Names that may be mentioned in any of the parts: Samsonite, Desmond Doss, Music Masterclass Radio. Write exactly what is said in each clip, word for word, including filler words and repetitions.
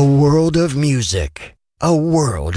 A world of music, a world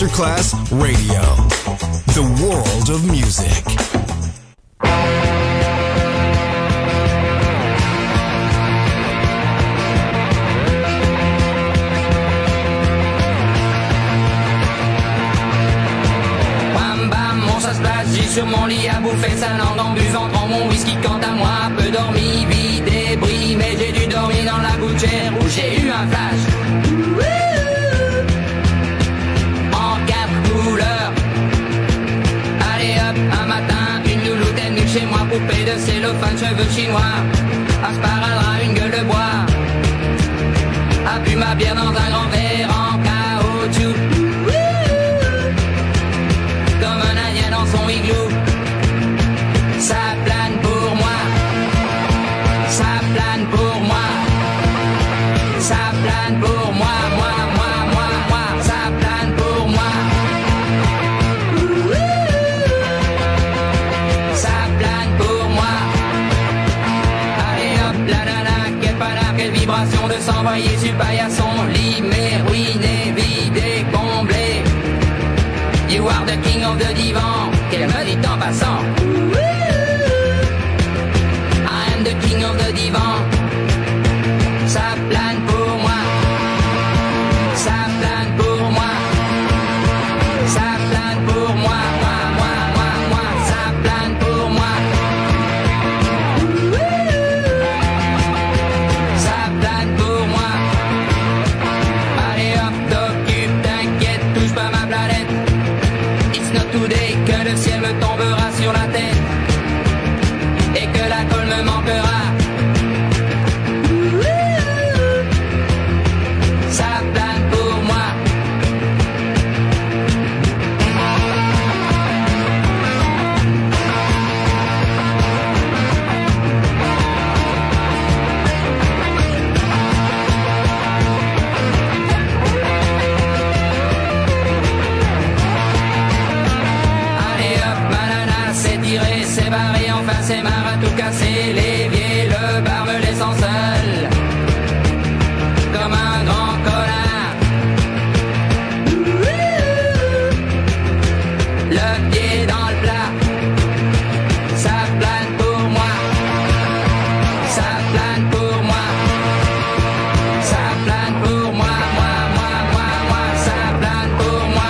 Masterclass Radio. The world of music. Sur mon lit à bouffer sa langue en buvant, prends mon whisky quant à moi, peu dormi, vie débris, mais j'ai dû dormir dans la gouttière où j'ai eu un flash. En quatre couleurs. Allez hop, un matin, une louloute est venue chez moi, poupée de cellophane, cheveux chinois, asparadrap, une gueule de bois, a bu ma bière dans un grand verre en caoutchouc. Son igloo, ça plane pour moi, ça plane pour moi, ça plane pour moi, moi, moi, moi, moi, ça plane pour moi, ça plane pour moi. Allez hop, la la la, quelle panard, quelle vibration de s'envoyer sur paillasson, lit, mais ruiné, vidé, comblé. You are the king of the divan, qu'elle me dit en passant. I am the king of the divan. Ça plane pour moi, ça plane pour moi, ça plane pour moi, moi, moi, moi, moi, ça plane pour moi, ça plane pour moi. Allez hop, t'occupe, t'inquiète, touche pas ma planète. Today, que le ciel me tombera sur la tête et que la colle me manquera. Ça plane pour moi. C'est barré, enfin c'est marre à tout casser, l'évier, le bar me laissant seul, comme un grand connard, le pied dans le plat, ça plane pour moi, ça plane pour moi, ça plane pour moi, moi, moi, moi, moi, ça plane pour moi.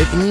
music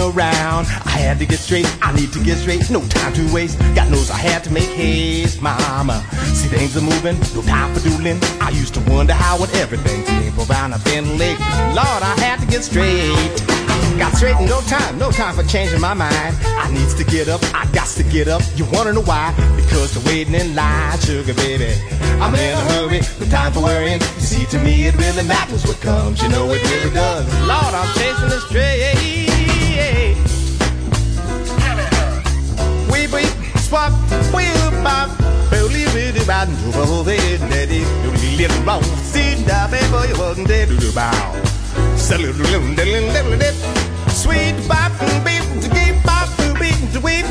Around down. I had to get straight, I need to get straight. No time to waste, God knows I had to make haste, mama. See, things are moving, no time for doodling. I used to wonder how would everything came around a thin lake. Lord, I had to get straight. Got straight in no time, no time for changing my mind. I needs to get up, I gots to get up. You wanna know why? Because the waiting in line, sugar baby. I'm in a hurry, no time for worrying. You see, to me it really matters what comes. You know it really does. Lord, I'm chasing the straight. Wee wee swap, wee bop, believe it about over it, daddy. You little wrong, see that baby wasn't dead to bow. Sweet bop and beep to keep bop to beat to weep.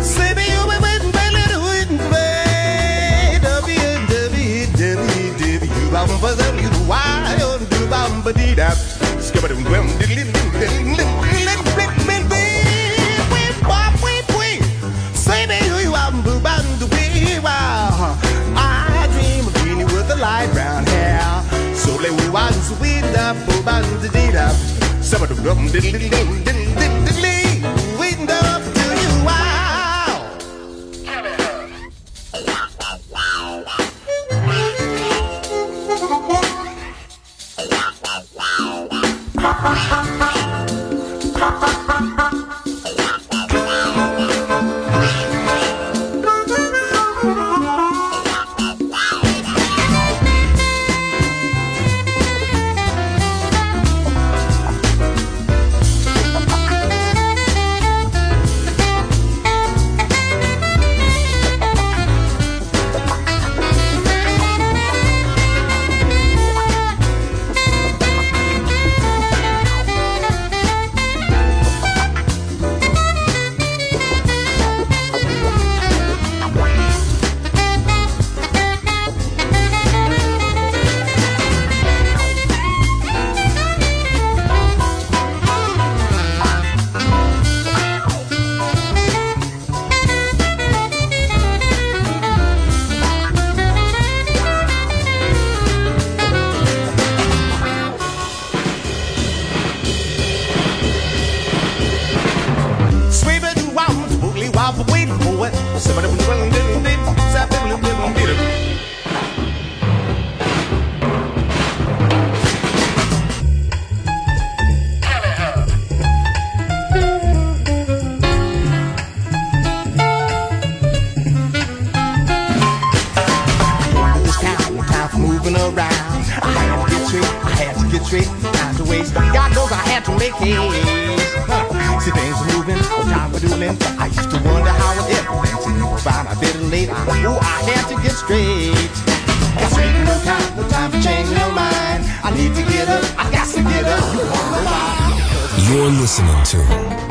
Sleepy you be waiting by little wooden way. W W W W bop and buzz up you why on do bop and dee dap. Skibber and grim diddly diddly diddly diddly. Weep bop weep weep. Sleepy you you bop and boo bop and wee wow. I dream of being with a light brown hair. So let we watch the sweet up, oh, by the dee up. Some of the rum, diddly, diddly, diddly, diddly, diddly. Waiting up to you, wow.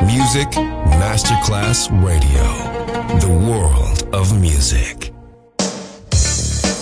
Music Masterclass Radio, the world of music. Go.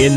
In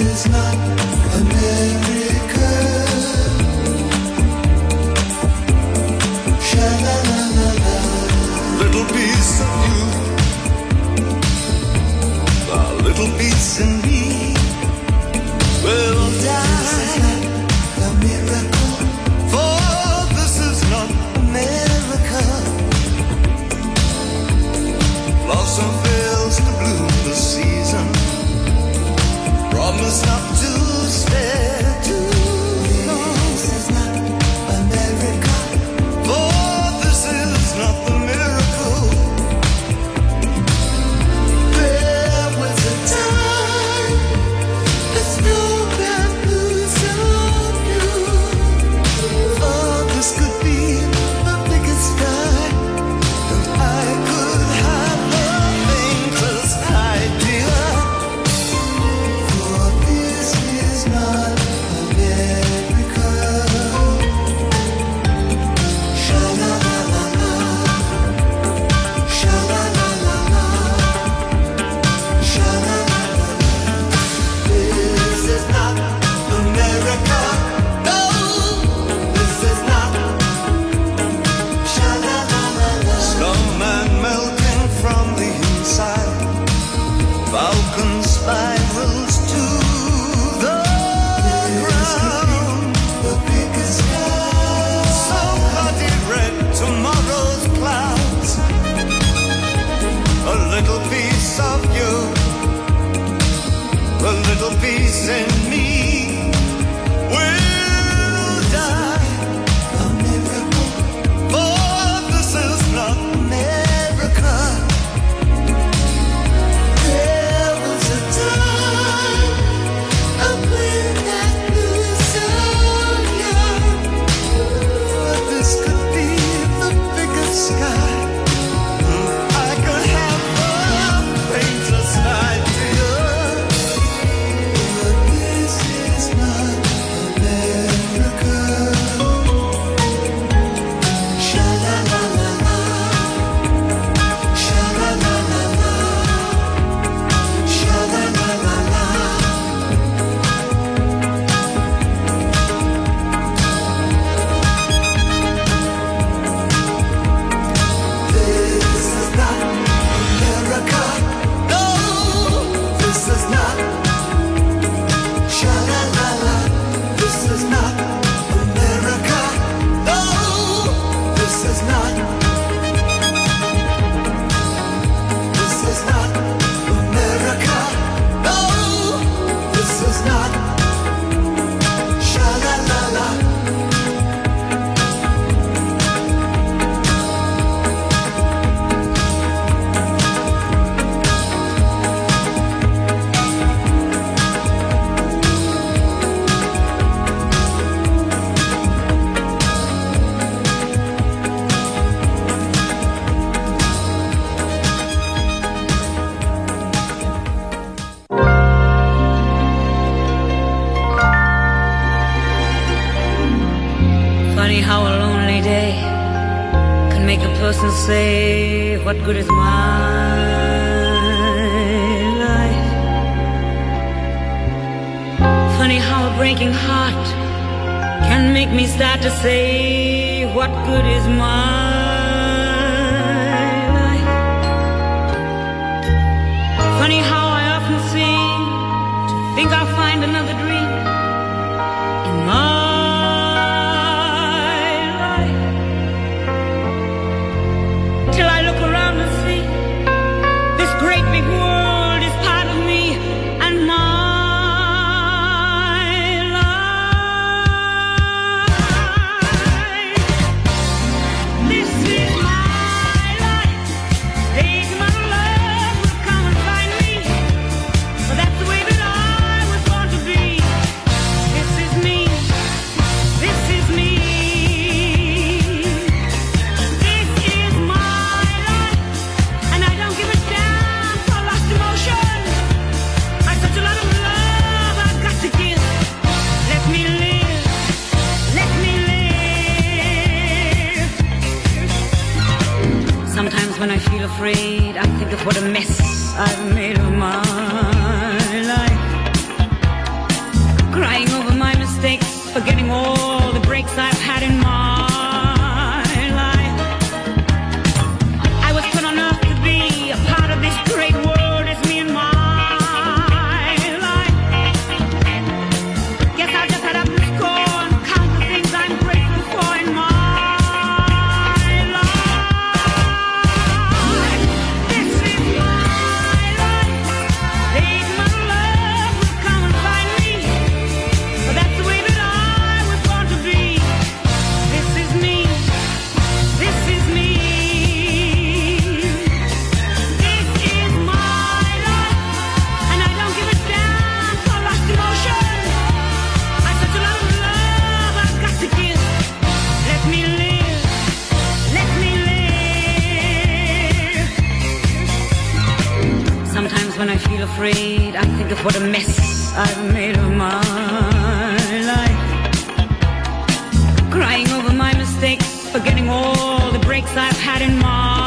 It's not America. Sha-la-la-la-la. Little piece of you, a little piece in me will die. This is not a miracle, for this is not America. Blossom fails to bloom this season. Promise not to stare too long. This is not America, for this is not the miracle. There was a time the snowbound blew so blue. For this could be the biggest sky, and I could have nothing. make a person say, what good is my life? Funny how a breaking heart can make me start to say, what good is my life? Funny how I often seem to think I'll find another dream in my afraid, I think of what a mess I've made of my life. Crying over my mistakes, forgetting all the breaks I've had in my afraid, I think of what a mess I've made of my life. Crying over my mistakes, forgetting all the breaks I've had in my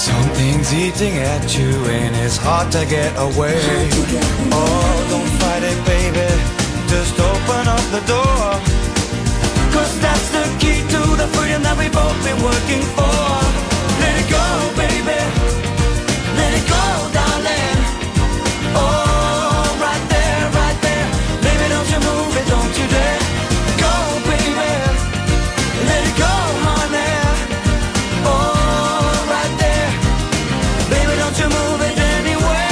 Something's eating at you and it's hard to get away. Oh, don't fight it, baby, just open up the door, 'cause that's the key to the freedom that we've both been working for. Let it go, baby, let it go, darling. Oh, right there, right there, baby, don't you move it, don't you dare. Go, baby, let it go, honey. Oh, right there, baby, don't you move it anyway.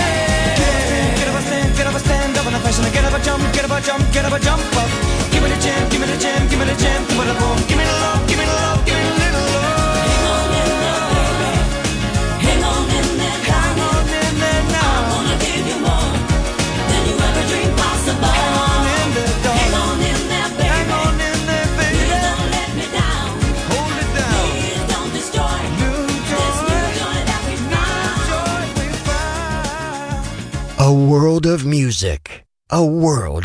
Get up and stand, get up and stand up in a fashion. Get up and jump, get up and jump, get up and jump up. Give me the jam, give me the jam, give me the jam, give me the boom. Give me the love, give me the love, give me the little love. Hang on in there, baby, hang on in there, hang on in there now. I wanna give you more than you ever dreamed possible. Hang on in there, darling. Hang on in there, baby, hang on in there, baby. Please don't let me down, hold it down. Please don't destroy new joy, this new joy that we found. New joy we found. A world of music, a world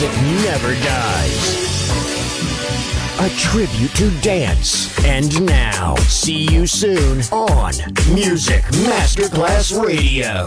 music never dies. A tribute to dance. And now, see you soon on Music Masterclass Radio.